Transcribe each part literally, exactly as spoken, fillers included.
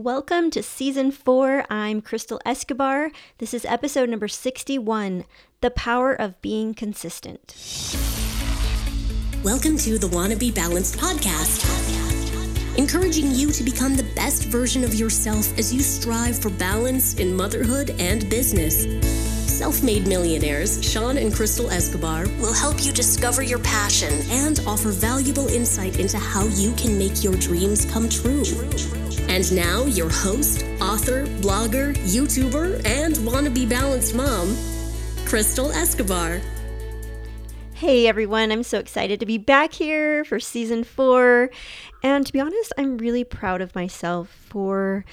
Welcome to Season four. I'm Crystal Escobar. This is episode number sixty-one, The Power of Being Consistent. Welcome to the Wanna Be Balanced Podcast, encouraging you to become the best version of yourself as you strive for balance in motherhood and business. Self-made millionaires Sean and Crystal Escobar will help you discover your passion and offer valuable insight into how you can make your dreams come true. And now your host, author, blogger, YouTuber, and wannabe balanced mom, Crystal Escobar. Hey everyone, I'm so excited to be back here for season four. And to be honest, I'm really proud of myself for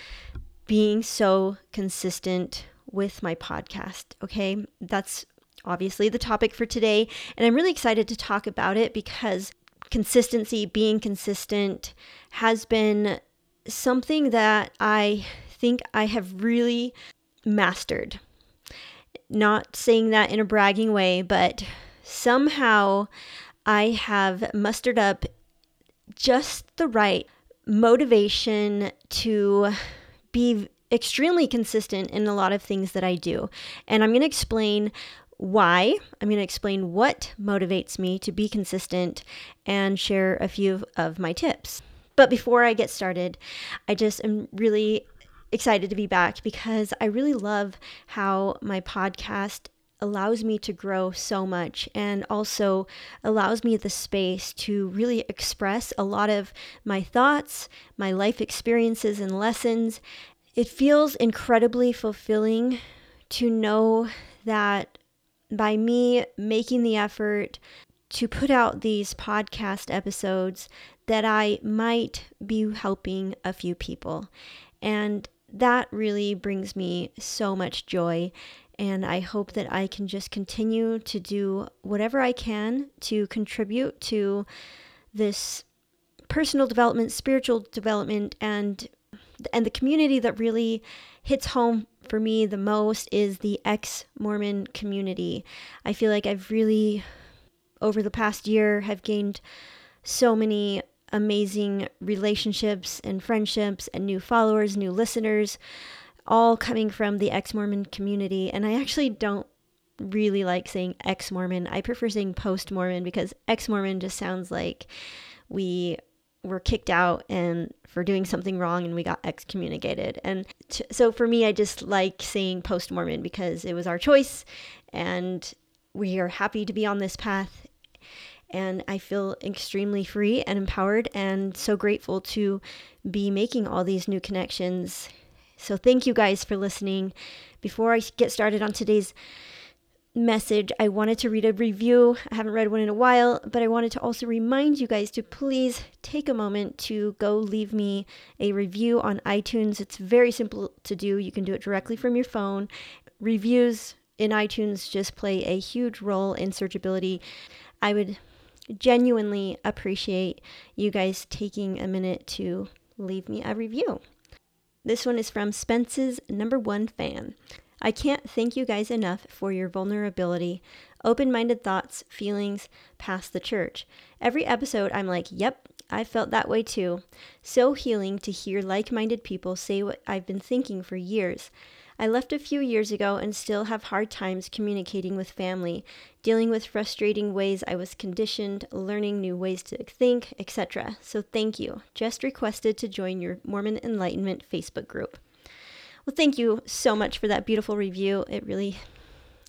being so consistent with my podcast, okay? That's obviously the topic for today, and I'm really excited to talk about it because consistency, being consistent, has been something that I think I have really mastered. Not saying that in a bragging way, but somehow I have mustered up just the right motivation to be extremely consistent in a lot of things that I do. And I'm going to explain why. I'm going to explain what motivates me to be consistent and share a few of my tips. But before I get started, I just am really excited to be back because I really love how my podcast allows me to grow so much and also allows me the space to really express a lot of my thoughts, my life experiences and lessons. It feels incredibly fulfilling to know that by me making the effort to put out these podcast episodes, that I might be helping a few people. And that really brings me so much joy. And I hope that I can just continue to do whatever I can to contribute to this personal development, spiritual development, and and the community that really hits home for me the most is the ex-Mormon community. I feel like I've really, over the past year, have gained so many amazing relationships and friendships and new followers, new listeners, all coming from the ex-Mormon community. And I actually don't really like saying ex-Mormon. I prefer saying post-Mormon because ex-Mormon just sounds like we were kicked out and for doing something wrong and we got excommunicated. And t- so for me, I just like saying post-Mormon because it was our choice and we are happy to be on this path. And I feel extremely free and empowered and so grateful to be making all these new connections. So thank you guys for listening. Before I get started on today's message, I wanted to read a review. I haven't read one in a while, but I wanted to also remind you guys to please take a moment to go leave me a review on iTunes. It's very simple to do. You can do it directly from your phone. Reviews in iTunes just play a huge role in searchability. I would genuinely appreciate you guys taking a minute to leave me a review. This one is from Spence's number one fan. I can't thank you guys enough for your vulnerability, open-minded thoughts, feelings, past the church. Every episode I'm like, yep, I felt that way too. So healing to hear like-minded people say what I've been thinking for years. I left a few years ago and still have hard times communicating with family, dealing with frustrating ways I was conditioned, learning new ways to think, et cetera. So thank you. Just requested to join your Mormon Enlightenment Facebook group. Well, thank you so much for that beautiful review. It really,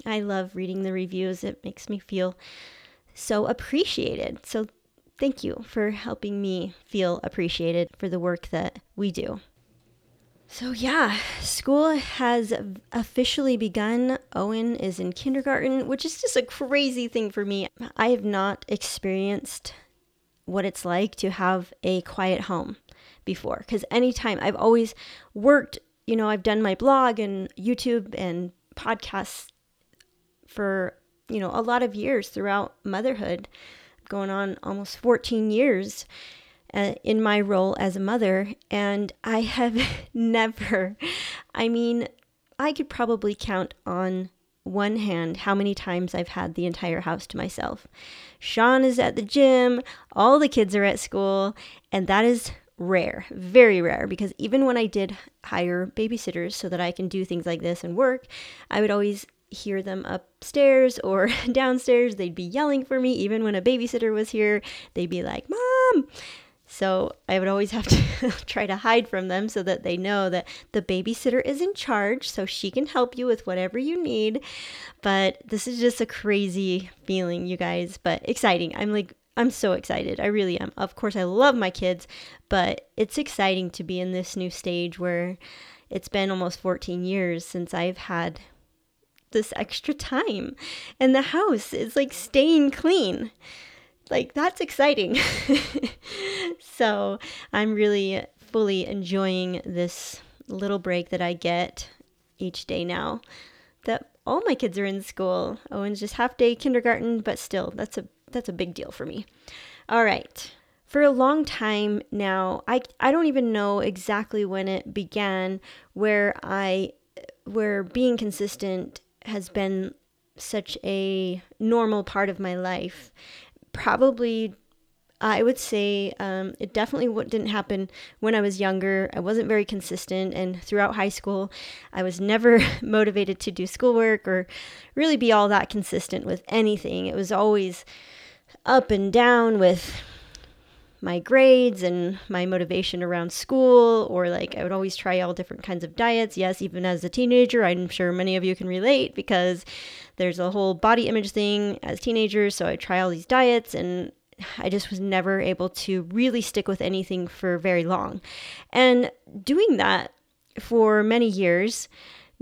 I love reading the reviews. It makes me feel so appreciated. So thank you for helping me feel appreciated for the work that we do. So yeah, school has officially begun. Owen is in kindergarten, which is just a crazy thing for me. I have not experienced what it's like to have a quiet home before, because anytime I've always worked, you know, I've done my blog and YouTube and podcasts for, you know, a lot of years throughout motherhood, going on almost fourteen years. Uh, in my role as a mother, and I have never, I mean, I could probably count on one hand how many times I've had the entire house to myself. Sean is at the gym, all the kids are at school, and that is rare, very rare, because even when I did hire babysitters so that I can do things like this and work, I would always hear them upstairs or downstairs. They'd be yelling for me. Even when a babysitter was here, they'd be like, "Mom!" So I would always have to try to hide from them so that they know that the babysitter is in charge, so she can help you with whatever you need. But this is just a crazy feeling, you guys, but exciting. I'm like, I'm so excited. I really am. Of course, I love my kids, but it's exciting to be in this new stage where it's been almost fourteen years since I've had this extra time, and the house is like staying clean. Like, that's exciting. So I'm really fully enjoying this little break that I get each day now that all my kids are in school. Owen's just half day kindergarten, but still, that's a that's a big deal for me. All right. For a long time now, I I don't even know exactly when it began where I where being consistent has been such a normal part of my life. Probably, I would say um, it definitely didn't happen when I was younger. I wasn't very consistent, and throughout high school, I was never motivated to do schoolwork or really be all that consistent with anything. It was always up and down with my grades and my motivation around school, or like I would always try all different kinds of diets. Yes, even as a teenager, I'm sure many of you can relate because there's a whole body image thing as teenagers. So I try all these diets and I just was never able to really stick with anything for very long. And doing that for many years,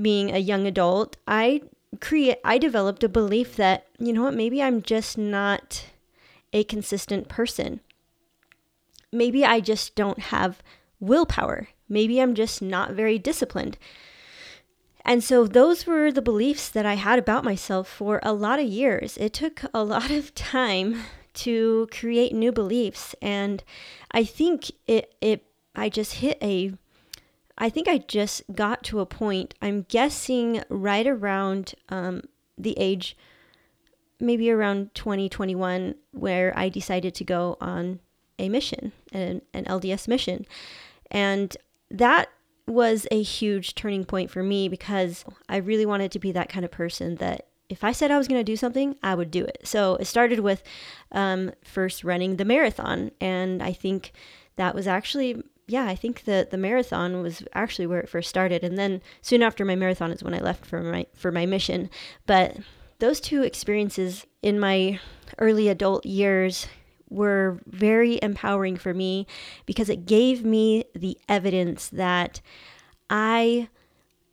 being a young adult, I create, I developed a belief that, you know what, maybe I'm just not a consistent person. Maybe I just don't have willpower. Maybe I'm just not very disciplined. And so those were the beliefs that I had about myself for a lot of years. It took a lot of time to create new beliefs. And I think it, it, I just hit a, I think I just got to a point, I'm guessing right around um, the age, maybe around twenty, twenty-one, where I decided to go on a mission, an, an L D S mission. And that was a huge turning point for me because I really wanted to be that kind of person that if I said I was going to do something, I would do it. So it started with um, first running the marathon. And I think that was actually, yeah, I think that the marathon was actually where it first started. And then soon after my marathon is when I left for my, for my mission. But those two experiences in my early adult years were very empowering for me because it gave me the evidence that I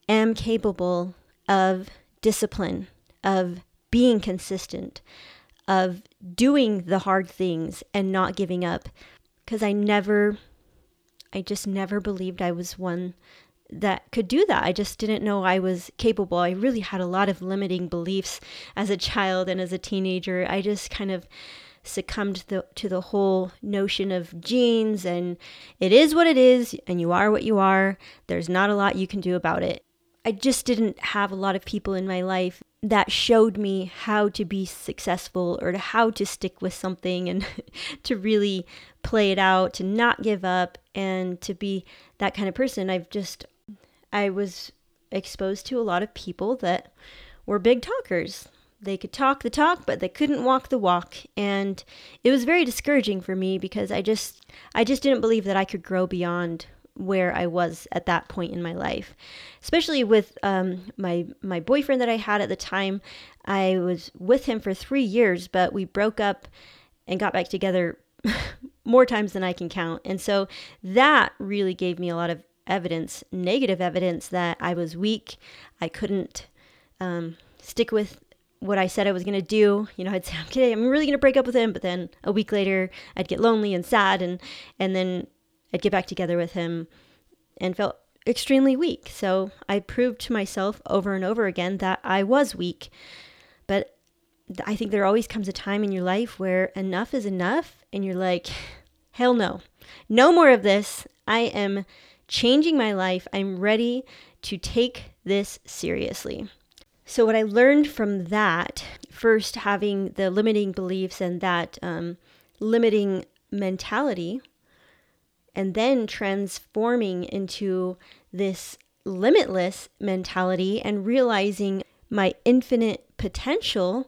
am capable of discipline, of being consistent, of doing the hard things and not giving up. Because I never, I just never believed I was one that could do that. I just didn't know I was capable. I really had a lot of limiting beliefs as a child and as a teenager. I just kind of succumbed to the, to the whole notion of genes and it is what it is and you are what you are. There's not a lot you can do about it. I just didn't have a lot of people in my life that showed me how to be successful or to how to stick with something and to really play it out, to not give up and to be that kind of person. I've just, I was exposed to a lot of people that were big talkers. They could talk the talk, but they couldn't walk the walk. And it was very discouraging for me because I just I just didn't believe that I could grow beyond where I was at that point in my life. Especially with um, my, my boyfriend that I had at the time. I was with him for three years, but we broke up and got back together more times than I can count. And so that really gave me a lot of evidence, negative evidence, that I was weak. I couldn't um, stick with what I said I was going to do. You know, I'd say, okay, I'm really going to break up with him. But then a week later, I'd get lonely and sad. And, and then I'd get back together with him and felt extremely weak. So I proved to myself over and over again that I was weak. But I think there always comes a time in your life where enough is enough. And you're like, hell no, no more of this. I am changing my life. I'm ready to take this seriously. So what I learned from that, first having the limiting beliefs and that um, limiting mentality and then transforming into this limitless mentality and realizing my infinite potential,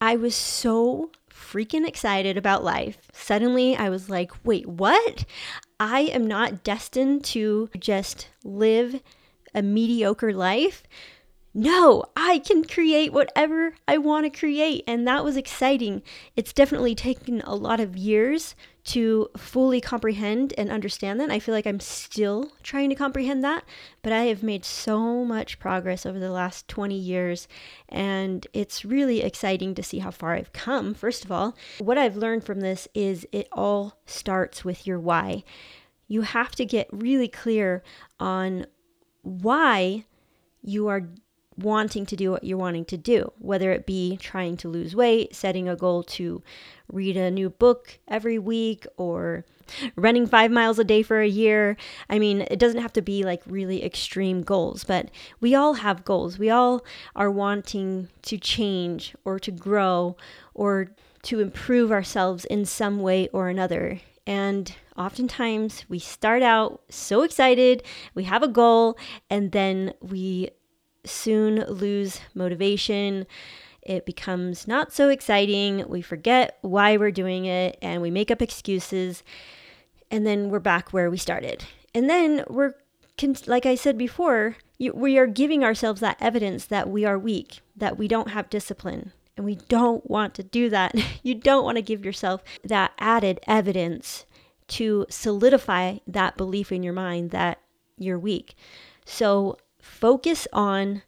I was so freaking excited about life. Suddenly I was like, wait, what? I am not destined to just live a mediocre life. No, I can create whatever I want to create. And that was exciting. It's definitely taken a lot of years to fully comprehend and understand that. I feel like I'm still trying to comprehend that, but I have made so much progress over the last twenty years. And it's really exciting to see how far I've come. First of all, what I've learned from this is it all starts with your why. You have to get really clear on why you are wanting to do what you're wanting to do, whether it be trying to lose weight, setting a goal to read a new book every week, or running five miles a day for a year. I mean, it doesn't have to be like really extreme goals, but we all have goals. We all are wanting to change or to grow or to improve ourselves in some way or another. And oftentimes we start out so excited, we have a goal, and then we soon lose motivation. It becomes not so exciting. We forget why we're doing it and we make up excuses. And then we're back where we started. And then we're, like I said before, we are giving ourselves that evidence that we are weak, that we don't have discipline. And we don't want to do that. You don't want to give yourself that added evidence to solidify that belief in your mind that you're weak. So focus on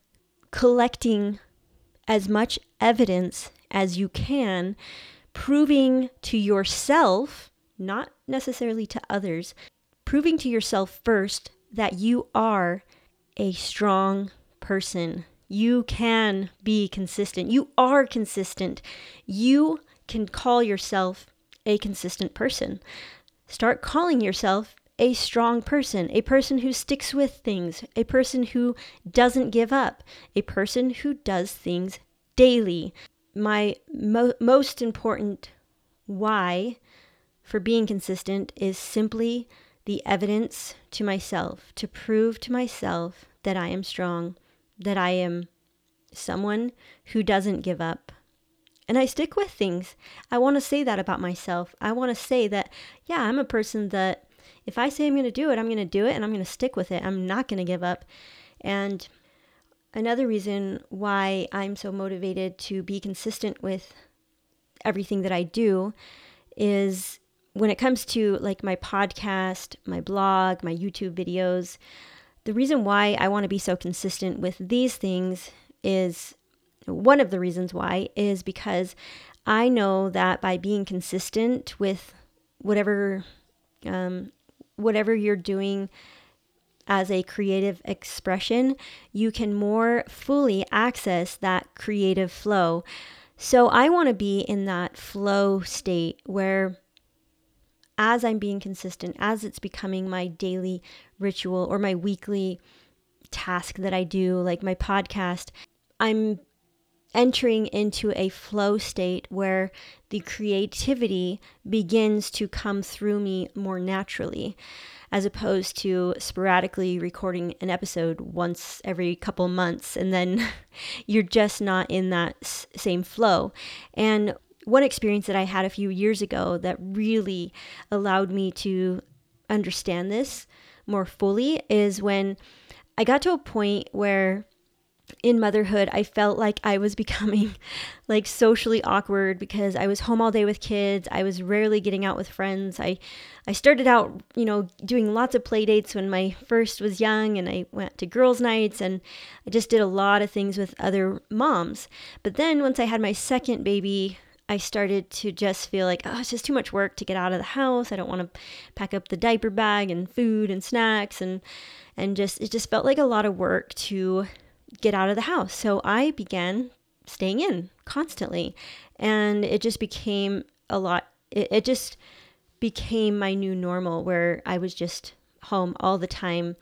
collecting as much evidence as you can, proving to yourself, not necessarily to others, proving to yourself first that you are a strong person. You can be consistent. You are consistent. You can call yourself a consistent person. Start calling yourself a strong person, a person who sticks with things, a person who doesn't give up, a person who does things daily. My mo- most important why for being consistent is simply the evidence to myself, to prove to myself that I am strong, that I am someone who doesn't give up. And I stick with things. I want to say that about myself. I want to say that, yeah, I'm a person that if I say I'm going to do it, I'm going to do it and I'm going to stick with it. I'm not going to give up. And another reason why I'm so motivated to be consistent with everything that I do is when it comes to like my podcast, my blog, my YouTube videos, the reason why I want to be so consistent with these things is, one of the reasons why is because I know that by being consistent with whatever um, whatever you're doing as a creative expression, you can more fully access that creative flow. So I want to be in that flow state where as I'm being consistent, as it's becoming my daily ritual or my weekly task that I do, like my podcast, I'm entering into a flow state where the creativity begins to come through me more naturally, as opposed to sporadically recording an episode once every couple months and then you're just not in that same flow. And one experience that I had a few years ago that really allowed me to understand this more fully is when I got to a point where in motherhood, I felt like I was becoming like socially awkward because I was home all day with kids. I was rarely getting out with friends. I, I started out, you know, doing lots of play dates when my first was young, and I went to girls' nights and I just did a lot of things with other moms. But then once I had my second baby, I started to just feel like, oh, it's just too much work to get out of the house. I don't want to pack up the diaper bag and food and snacks. And, and just, it just felt like a lot of work to get out of the house. So I began staying in constantly, and it just became a lot. It, it just became my new normal where I was just home all the time.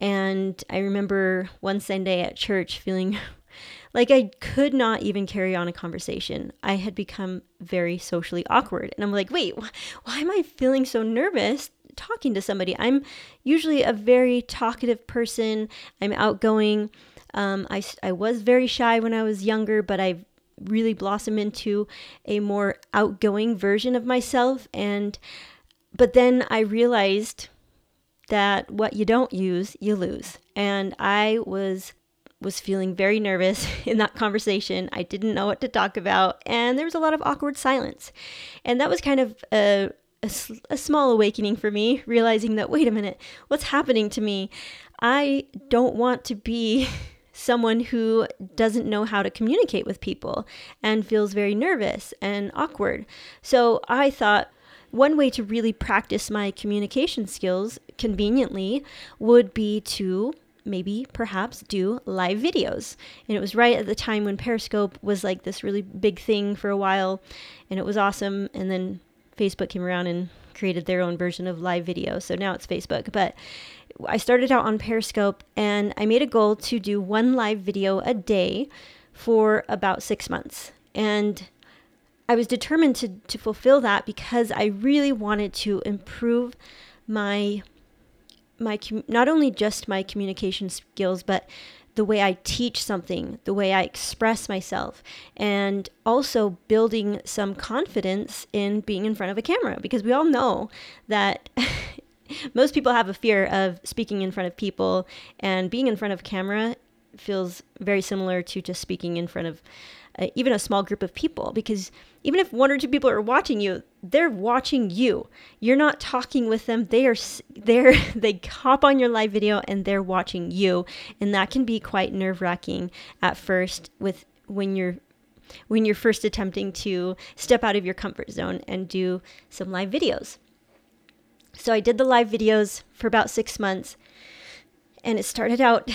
And I remember one Sunday at church feeling like I could not even carry on a conversation. I had become very socially awkward. And I'm like, wait, wh- why am I feeling so nervous talking to somebody. I'm usually a very talkative person. I'm outgoing. Um, I, I was very shy when I was younger, but I've really blossomed into a more outgoing version of myself. And, but then I realized that what you don't use, you lose. And I was was feeling very nervous in that conversation. I didn't know what to talk about. And there was a lot of awkward silence. And that was kind of a, a, a small awakening for me, realizing that, wait a minute, what's happening to me? I don't want to be someone who doesn't know how to communicate with people and feels very nervous and awkward. So I thought one way to really practice my communication skills conveniently would be to maybe perhaps do live videos. And it was right at the time when Periscope was like this really big thing for a while, and it was awesome. And then Facebook came around and created their own version of live video. So now it's Facebook. But I started out on Periscope, and I made a goal to do one live video a day for about six months. And I was determined to, to fulfill that because I really wanted to improve my my not only just my communication skills, but the way I teach something, the way I express myself, and also building some confidence in being in front of a camera, because we all know that most people have a fear of speaking in front of people, and being in front of camera feels very similar to just speaking in front of uh, even a small group of people, because even if one or two people are watching you, they're watching you. You're not talking with them. They are there. They hop on your live video and they're watching you. And that can be quite nerve-wracking at first with when you're when you're first attempting to step out of your comfort zone and do some live videos. So I did the live videos for about six months, and it started out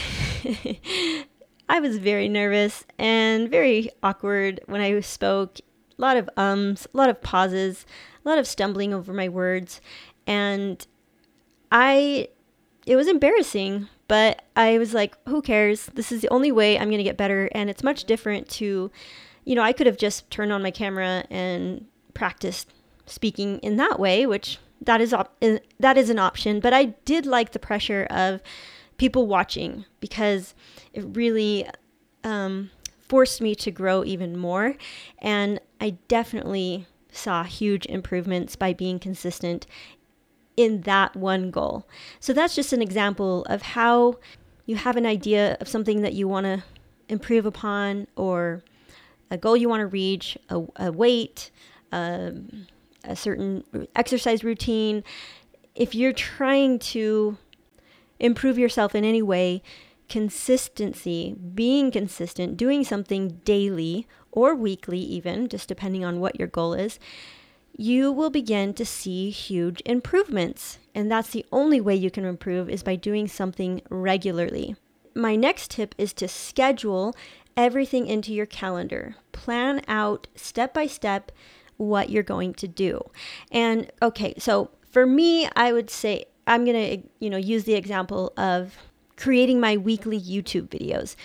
I was very nervous and very awkward when I spoke. A lot of ums, a lot of pauses, a lot of stumbling over my words. And I, it was embarrassing, but I was like, who cares? This is the only way I'm going to get better. And it's much different to, you know, I could have just turned on my camera and practiced speaking in that way, which that is, op- that is an option. But I did like the pressure of people watching, because it really, um, forced me to grow even more. And I definitely saw huge improvements by being consistent in that one goal. So that's just an example of how you have an idea of something that you want to improve upon, or a goal you want to reach, a, a weight, um, a certain exercise routine. If you're trying to improve yourself in any way, consistency, being consistent, doing something daily or weekly even, just depending on what your goal is, you will begin to see huge improvements. And that's the only way you can improve, is by doing something regularly. My next tip is to schedule everything into your calendar. Plan out step by step what you're going to do. And okay, so for me, I would say I'm going to, you know, use the example of creating my weekly YouTube videos.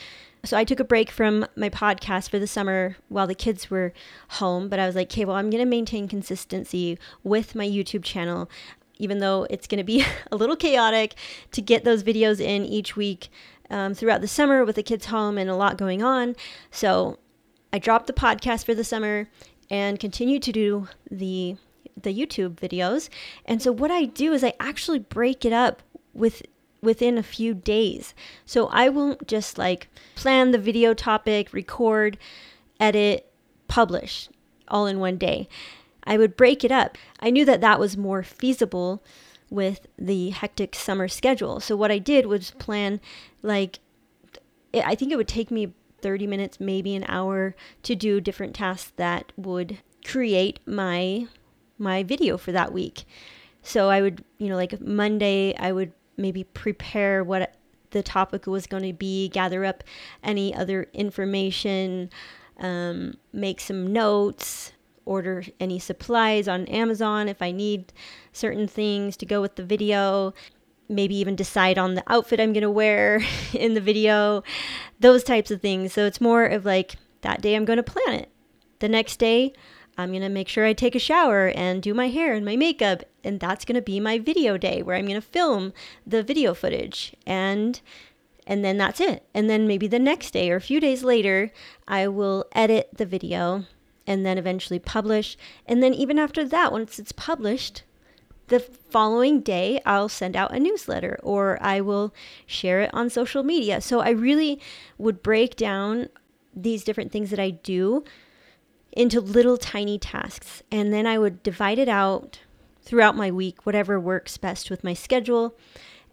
So I took a break from my podcast for the summer while the kids were home, but I was like, okay, well, I'm going to maintain consistency with my YouTube channel, even though it's going to be a little chaotic to get those videos in each week um, throughout the summer with the kids home and a lot going on. So I dropped the podcast for the summer and continued to do the, the YouTube videos. And so what I do is I actually break it up with within a few days. So I won't just like plan the video topic, record, edit, publish all in one day. I would break it up. I knew that that was more feasible with the hectic summer schedule. So what I did was plan, like, I think it would take me thirty minutes, maybe an hour, to do different tasks that would create my my video for that week. So I would, you know, like Monday, I would maybe prepare what the topic was going to be, gather up any other information, um, make some notes, order any supplies on Amazon if I need certain things to go with the video, maybe even decide on the outfit I'm going to wear in the video, those types of things. So it's more of like, that day I'm going to plan it. The next day I'm going to make sure I take a shower and do my hair and my makeup. And that's going to be my video day where I'm going to film the video footage. And and then that's it. And then maybe the next day or a few days later, I will edit the video and then eventually publish. And then even after that, once it's published, the following day, I'll send out a newsletter or I will share it on social media. So I really would break down these different things that I do into little tiny tasks. And then I would divide it out throughout my week, whatever works best with my schedule.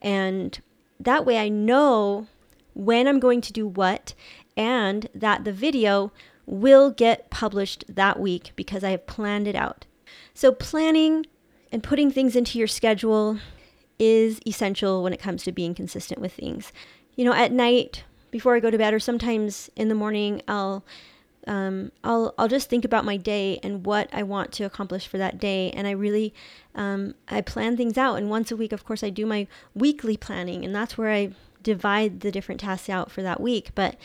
And that way I know when I'm going to do what, and that the video will get published that week because I have planned it out. So planning and putting things into your schedule is essential when it comes to being consistent with things. You know, at night before I go to bed, or sometimes in the morning, I'll Um, I'll, I'll just think about my day and what I want to accomplish for that day. And I really, um, I plan things out. And once a week, of course, I do my weekly planning, and that's where I divide the different tasks out for that week. But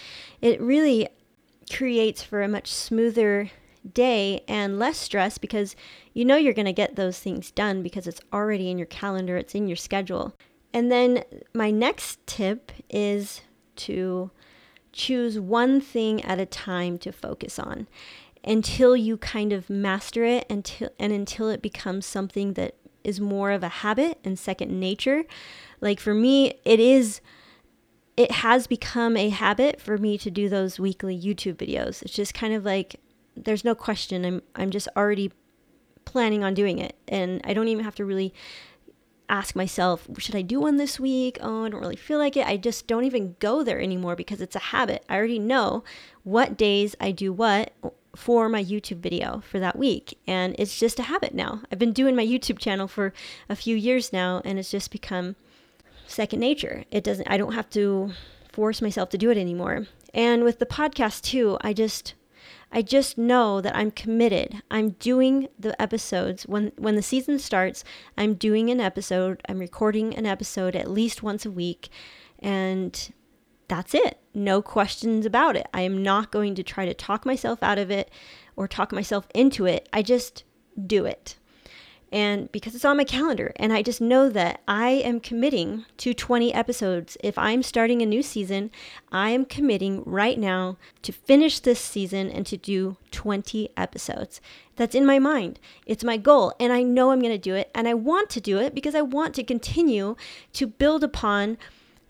it really creates for a much smoother day and less stress, because you know you're going to get those things done because it's already in your calendar, it's in your schedule. And then my next tip is to choose one thing at a time to focus on until you kind of master it, until and until it becomes something that is more of a habit and second nature. Like for me, it is, it has become a habit for me to do those weekly YouTube videos. It's just kind of like, there's no question. I'm, I'm just already planning on doing it. And I don't even have to really ask myself, should I do one this week? Oh, I don't really feel like it. I just don't even go there anymore because it's a habit. I already know what days I do what for my YouTube video for that week. And it's just a habit now. I've been doing my YouTube channel for a few years now, and it's just become second nature. It doesn't, I don't have to force myself to do it anymore. And with the podcast too, I just, I just know that I'm committed. I'm doing the episodes. When when the season starts, I'm doing an episode. I'm recording an episode at least once a week. And that's it. No questions about it. I am not going to try to talk myself out of it or talk myself into it. I just do it. And because it's on my calendar, and I just know that I am committing to twenty episodes. If I'm starting a new season, I am committing right now to finish this season and to do twenty episodes. That's in my mind. It's my goal, and I know I'm going to do it, and I want to do it because I want to continue to build upon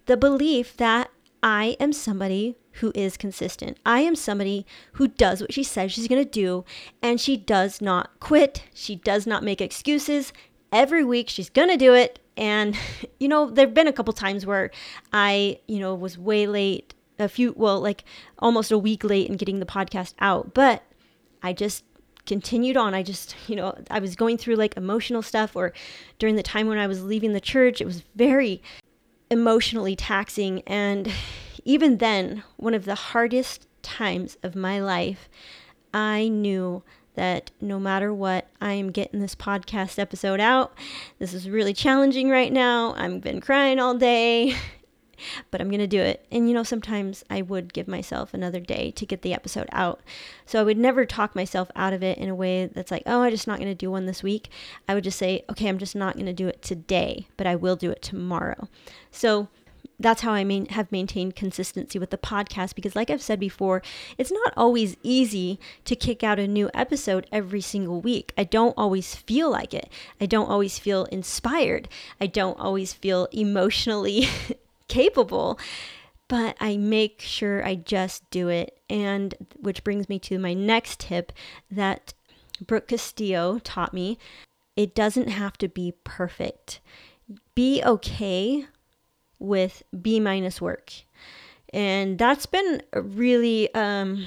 the belief that I am somebody who is consistent. I am somebody who does what she says she's going to do, and she does not quit. She does not make excuses. Every week she's going to do it. And, you know, there've been a couple times where I, you know, was way late, a few, well, like almost a week late in getting the podcast out, but I just continued on. I just, you know, I was going through like emotional stuff, or during the time when I was leaving the church, it was very emotionally taxing. And even then, one of the hardest times of my life, I knew that no matter what, I am getting this podcast episode out. This is really challenging right now. I've been crying all day, but I'm going to do it. And you know, sometimes I would give myself another day to get the episode out. So I would never talk myself out of it in a way that's like, oh, I'm just not going to do one this week. I would just say, okay, I'm just not going to do it today, but I will do it tomorrow. So that's how I main, have maintained consistency with the podcast, because like I've said before, it's not always easy to kick out a new episode every single week. I don't always feel like it. I don't always feel inspired. I don't always feel emotionally capable, but I make sure I just do it. And which brings me to my next tip that Brooke Castillo taught me. It doesn't have to be perfect. Be okay with B minus work. And that's been really, um,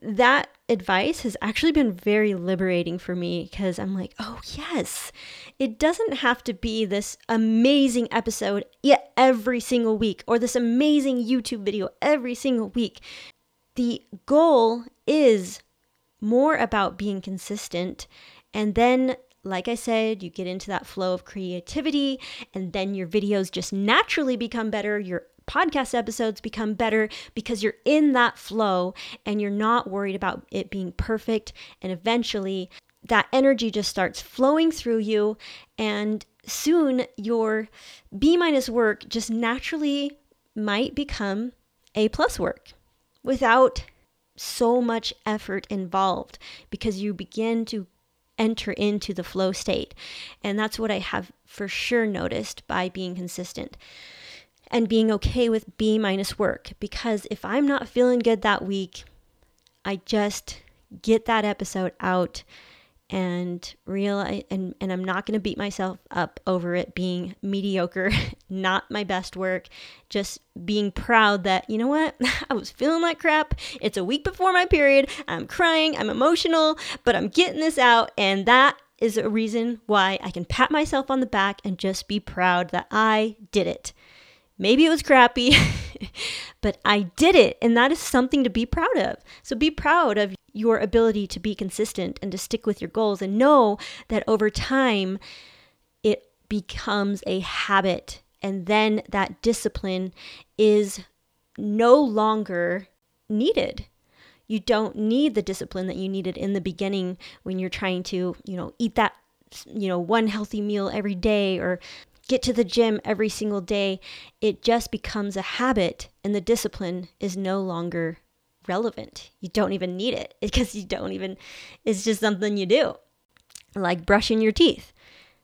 that advice has actually been very liberating for me, because I'm like, oh yes, it doesn't have to be this amazing episode yet every single week, or this amazing YouTube video every single week. The goal is more about being consistent. And then, like I said, you get into that flow of creativity, and then your videos just naturally become better. Your podcast episodes become better because you're in that flow and you're not worried about it being perfect. And eventually that energy just starts flowing through you. And soon your B minus work just naturally might become A plus work without so much effort involved, because you begin to enter into the flow state. And that's what I have for sure noticed by being consistent and being okay with B minus work. Because if I'm not feeling good that week, I just get that episode out and realize, and, and I'm not going to beat myself up over it being mediocre, not my best work, just being proud that, you know what, I was feeling like crap. It's a week before my period. I'm crying. I'm emotional, but I'm getting this out. And that is a reason why I can pat myself on the back and just be proud that I did it. Maybe it was crappy, but I did it. And that is something to be proud of. So be proud of your ability to be consistent and to stick with your goals, and know that over time it becomes a habit, and then that discipline is no longer needed. You don't need the discipline that you needed in the beginning when you're trying to, you know, eat that, you know, one healthy meal every day or get to the gym every single day. It just becomes a habit, and the discipline is no longer relevant. You don't even need it, because you don't even, it's just something you do. Like brushing your teeth.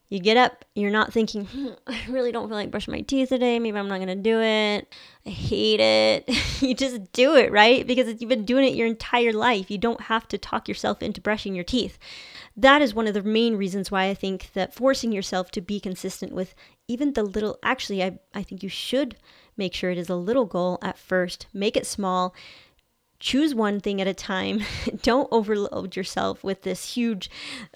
You get up, you're not thinking, hmm, I really don't feel like brushing my teeth today. Maybe I'm not going to do it. I hate it. You just do it, right? Because you've been doing it your entire life. You don't have to talk yourself into brushing your teeth. That is one of the main reasons why I think that forcing yourself to be consistent with even the little, actually, I, I think you should make sure it is a little goal at first. Make it small. Choose one thing at a time. Don't overload yourself with this huge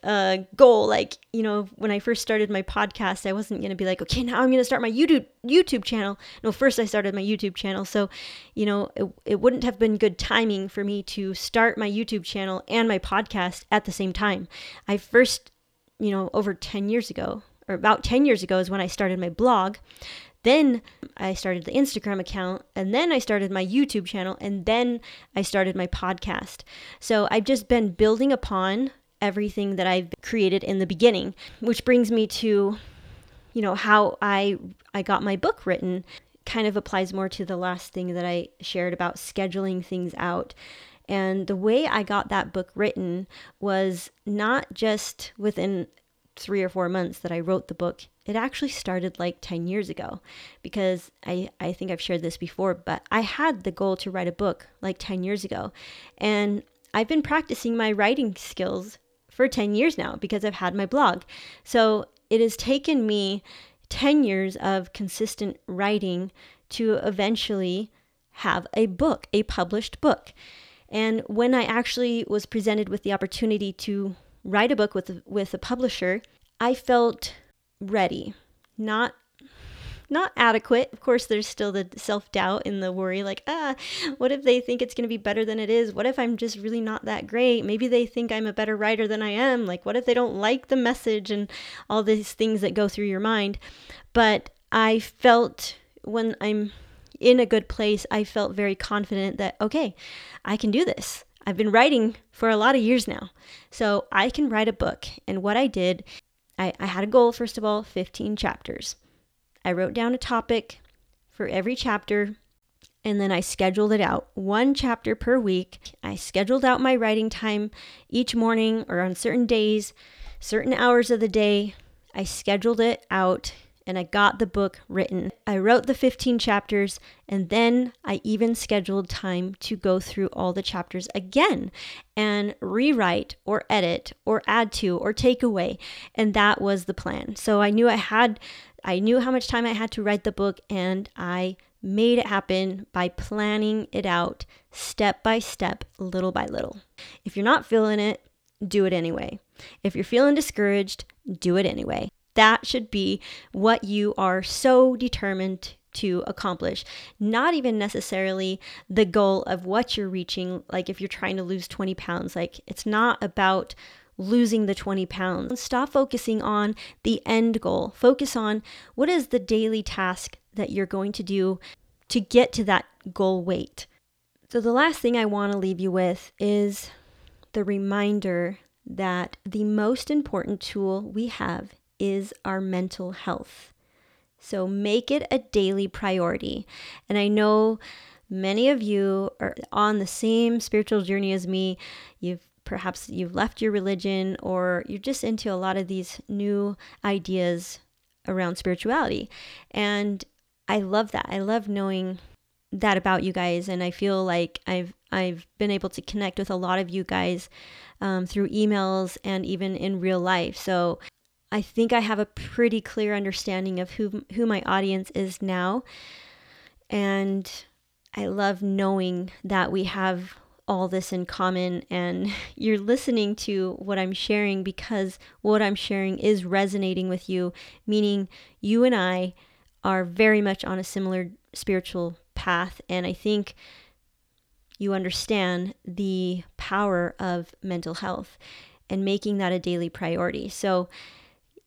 uh, goal. Like, you know, when I first started my podcast, I wasn't going to be like, okay, now I'm going to start my YouTube YouTube channel. No, first I started my YouTube channel. So, you know, it, it wouldn't have been good timing for me to start my YouTube channel and my podcast at the same time. I first, you know, over ten years ago, or about ten years ago is when I started my blog. Then I started the Instagram account, and then I started my YouTube channel, and then I started my podcast. So I've just been building upon everything that I've created in the beginning, which brings me to, you know, how I I got my book written. Kind of applies more to the last thing that I shared about scheduling things out. And the way I got that book written was not just within three or four months that I wrote the book. It actually started like ten years ago, because I, I think I've shared this before, but I had the goal to write a book like ten years ago. And I've been practicing my writing skills for ten years now, because I've had my blog. So it has taken me ten years of consistent writing to eventually have a book, a published book. And when I actually was presented with the opportunity to write a book with, with a publisher, I felt ready. Not not adequate. Of course, there's still the self-doubt and the worry, like, ah, what if they think it's going to be better than it is? What if I'm just really not that great? Maybe they think I'm a better writer than I am. Like, what if they don't like the message, and all these things that go through your mind? But I felt, when I'm in a good place, I felt very confident that, okay, I can do this. I've been writing for a lot of years now, so I can write a book. And what I did, I, I had a goal, first of all, fifteen chapters. I wrote down a topic for every chapter, and then I scheduled it out. One chapter per week. I scheduled out my writing time each morning, or on certain days, certain hours of the day. I scheduled it out, and I got the book written. I wrote the fifteen chapters, and then I even scheduled time to go through all the chapters again and rewrite or edit or add to or take away. And that was the plan. So I knew I had, I knew how much time I had to write the book, and I made it happen by planning it out step by step, little by little. If you're not feeling it, do it anyway. If you're feeling discouraged, do it anyway. That should be what you are so determined to accomplish. Not even necessarily the goal of what you're reaching. Like if you're trying to lose twenty pounds, like it's not about losing the twenty pounds. Stop focusing on the end goal. Focus on what is the daily task that you're going to do to get to that goal weight. So the last thing I want to leave you with is the reminder that the most important tool we have is our mental health. So make it a daily priority. And I know many of you are on the same spiritual journey as me. You've perhaps you've left your religion, or you're just into a lot of these new ideas around spirituality. And I love that. I love knowing that about you guys. And I feel like I've I've been able to connect with a lot of you guys um, through emails and even in real life. So I think I have a pretty clear understanding of who who my audience is now. And I love knowing that we have all this in common, and you're listening to what I'm sharing because what I'm sharing is resonating with you, meaning you and I are very much on a similar spiritual path. And I think you understand the power of mental health and making that a daily priority. So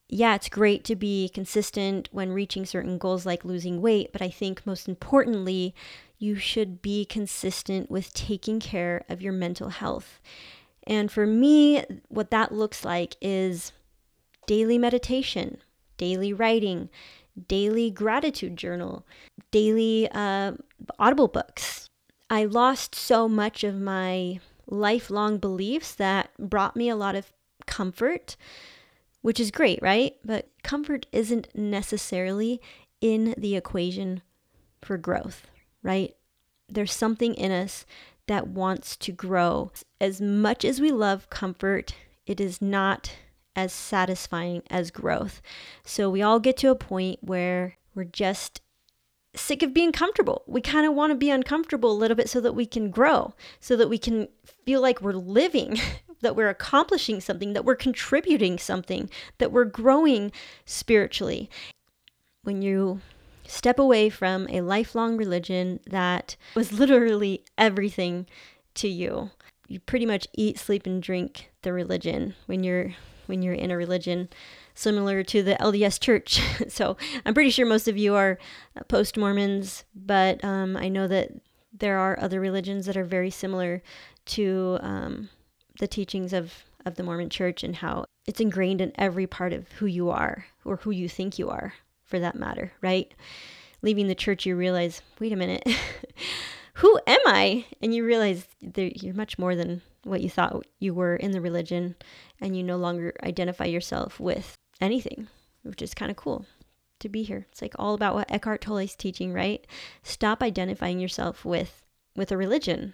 yeah, it's great to be consistent when reaching certain goals like losing weight, but I think most importantly, you should be consistent with taking care of your mental health. And for me, what that looks like is daily meditation, daily writing, daily gratitude journal, daily uh, audible books. I lost so much of my lifelong beliefs that brought me a lot of comfort, which is great, right? But comfort isn't necessarily in the equation for growth. Right? There's something in us that wants to grow. As much as we love comfort, it is not as satisfying as growth. So we all get to a point where we're just sick of being comfortable. We kind of want to be uncomfortable a little bit so that we can grow, so that we can feel like we're living, that we're accomplishing something, that we're contributing something, that we're growing spiritually. When you step away from a lifelong religion that was literally everything to you. You pretty much eat, sleep, and drink the religion when you're when you're in a religion similar to the L D S Church. So I'm pretty sure most of you are post-Mormons, but um, I know that there are other religions that are very similar to um, the teachings of, of the Mormon Church and how it's ingrained in every part of who you are or who you think you are, for that matter, right? Leaving the church, you realize, wait a minute, who am I? And you realize that you're much more than what you thought you were in the religion, and you no longer identify yourself with anything, which is kind of cool to be here. It's like all about what Eckhart Tolle's teaching, right? Stop identifying yourself with, with a religion,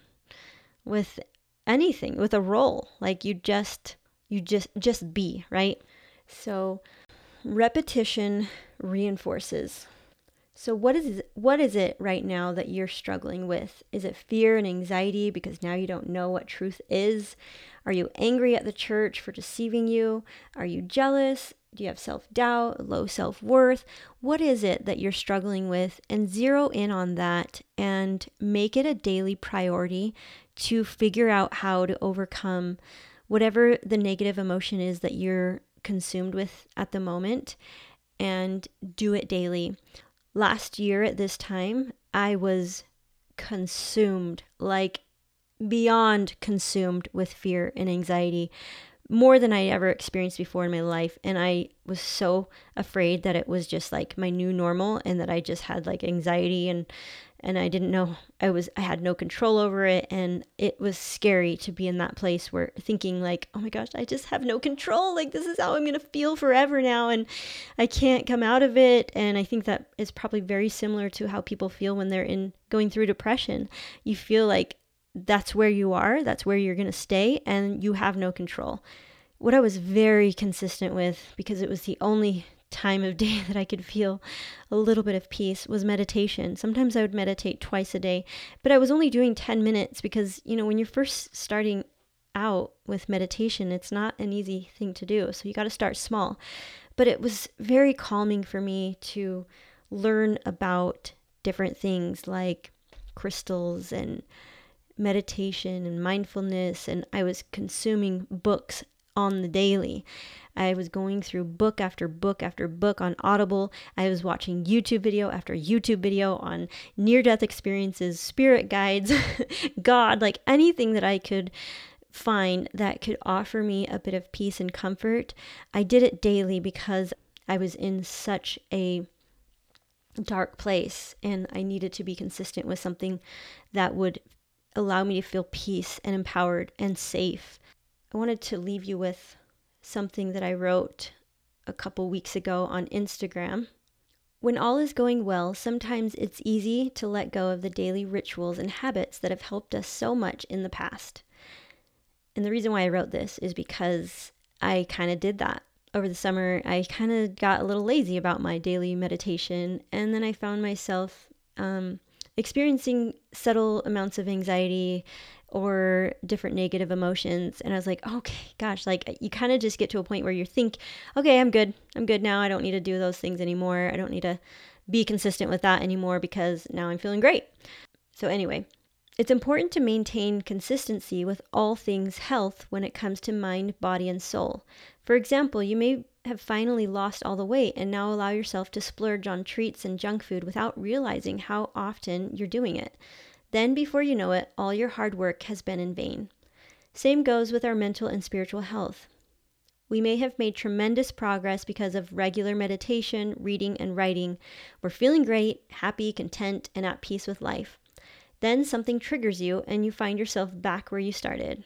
with anything, with a role. Like you just, you just, just be, right? So repetition reinforces. So what is what is it right now that you're struggling with? Is it fear and anxiety because now you don't know what truth is? Are you angry at the church for deceiving you? Are you jealous? Do you have self-doubt, low self-worth? What is it that you're struggling with? And zero in on that and make it a daily priority to figure out how to overcome whatever the negative emotion is that you're consumed with at the moment, and do it daily. Last year at this time, I was consumed, like beyond consumed with fear and anxiety, more than I ever experienced before in my life. And I was so afraid that it was just like my new normal and that I just had like anxiety and and I didn't know, I was, I had no control over it. And it was scary to be in that place where thinking like, oh my gosh, I just have no control. Like this is how I'm going to feel forever now. And I can't come out of it. And I think that is probably very similar to how people feel when they're in going through depression. You feel like that's where you are. That's where you're going to stay. And you have no control. What I was very consistent with, because it was the only time of day that I could feel a little bit of peace, was meditation. Sometimes I would meditate twice a day, but I was only doing ten minutes because, you know, when you're first starting out with meditation, it's not an easy thing to do. So you got to start small. But it was very calming for me to learn about different things like crystals and meditation and mindfulness. And I was consuming books on the daily. I was going through book after book after book on Audible. I was watching YouTube video after YouTube video on near-death experiences, spirit guides, God, like anything that I could find that could offer me a bit of peace and comfort. I did it daily because I was in such a dark place and I needed to be consistent with something that would allow me to feel peace and empowered and safe. I wanted to leave you with something that I wrote a couple weeks ago on Instagram. When all is going well, sometimes it's easy to let go of the daily rituals and habits that have helped us so much in the past. And the reason why I wrote this is because I kind of did that. Over the summer, I kind of got a little lazy about my daily meditation, and then I found myself um, experiencing subtle amounts of anxiety or different negative emotions. And I was like, okay, gosh, like you kind of just get to a point where you think, okay, I'm good. I'm good now. I don't need to do those things anymore. I don't need to be consistent with that anymore because now I'm feeling great. So anyway, it's important to maintain consistency with all things health when it comes to mind, body, and soul. For example, you may have finally lost all the weight and now allow yourself to splurge on treats and junk food without realizing how often you're doing it. Then, before you know it, all your hard work has been in vain. Same goes with our mental and spiritual health. We may have made tremendous progress because of regular meditation, reading, and writing. We're feeling great, happy, content, and at peace with life. Then something triggers you and you find yourself back where you started.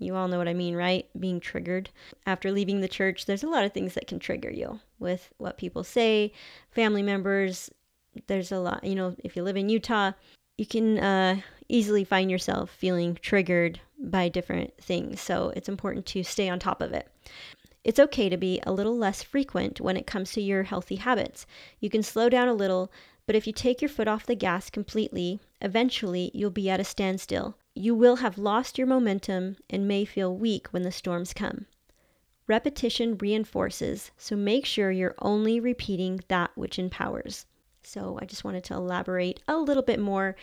You all know what I mean, right? Being triggered. After leaving the church, there's a lot of things that can trigger you with what people say, family members. There's a lot, you know, if you live in Utah, you can uh, easily find yourself feeling triggered by different things. So it's important to stay on top of it. It's okay to be a little less frequent when it comes to your healthy habits. You can slow down a little, but if you take your foot off the gas completely, eventually you'll be at a standstill. You will have lost your momentum and may feel weak when the storms come. Repetition reinforces, so make sure you're only repeating that which empowers. So I just wanted to elaborate a little bit more.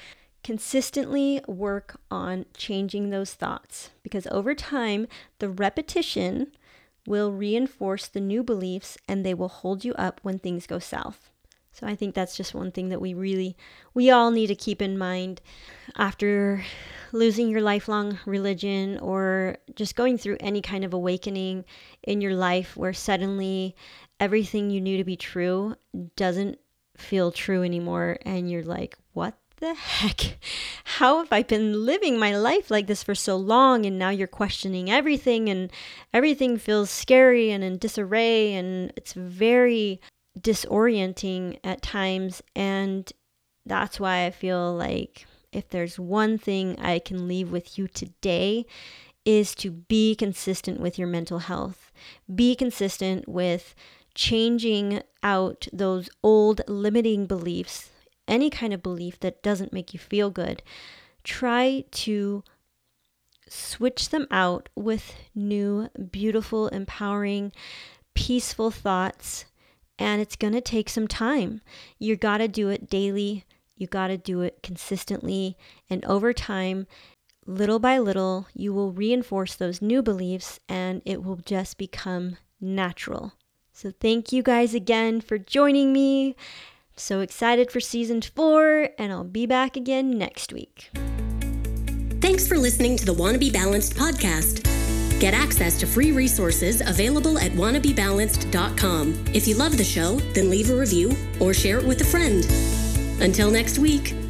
Consistently work on changing those thoughts, because over time, the repetition will reinforce the new beliefs and they will hold you up when things go south. So I think that's just one thing that we really, we all need to keep in mind after losing your lifelong religion or just going through any kind of awakening in your life where suddenly everything you knew to be true doesn't feel true anymore. And you're like, what the heck? How have I been living my life like this for so long? And now you're questioning everything and everything feels scary and in disarray. And it's very disorienting at times, and that's why I feel like if there's one thing I can leave with you today is to be consistent with your mental health. Be consistent with changing out those old limiting beliefs, any kind of belief that doesn't make you feel good. Try to switch them out with new, beautiful, empowering, peaceful thoughts. And it's going to take some time. You got to do it daily. You got to do it consistently. And over time, little by little, you will reinforce those new beliefs and it will just become natural. So thank you guys again for joining me. I'm so excited for season four, and I'll be back again next week. Thanks for listening to the Wanna Be Balanced podcast. Get access to free resources available at wanna be balanced dot com. If you love the show, then leave a review or share it with a friend. Until next week.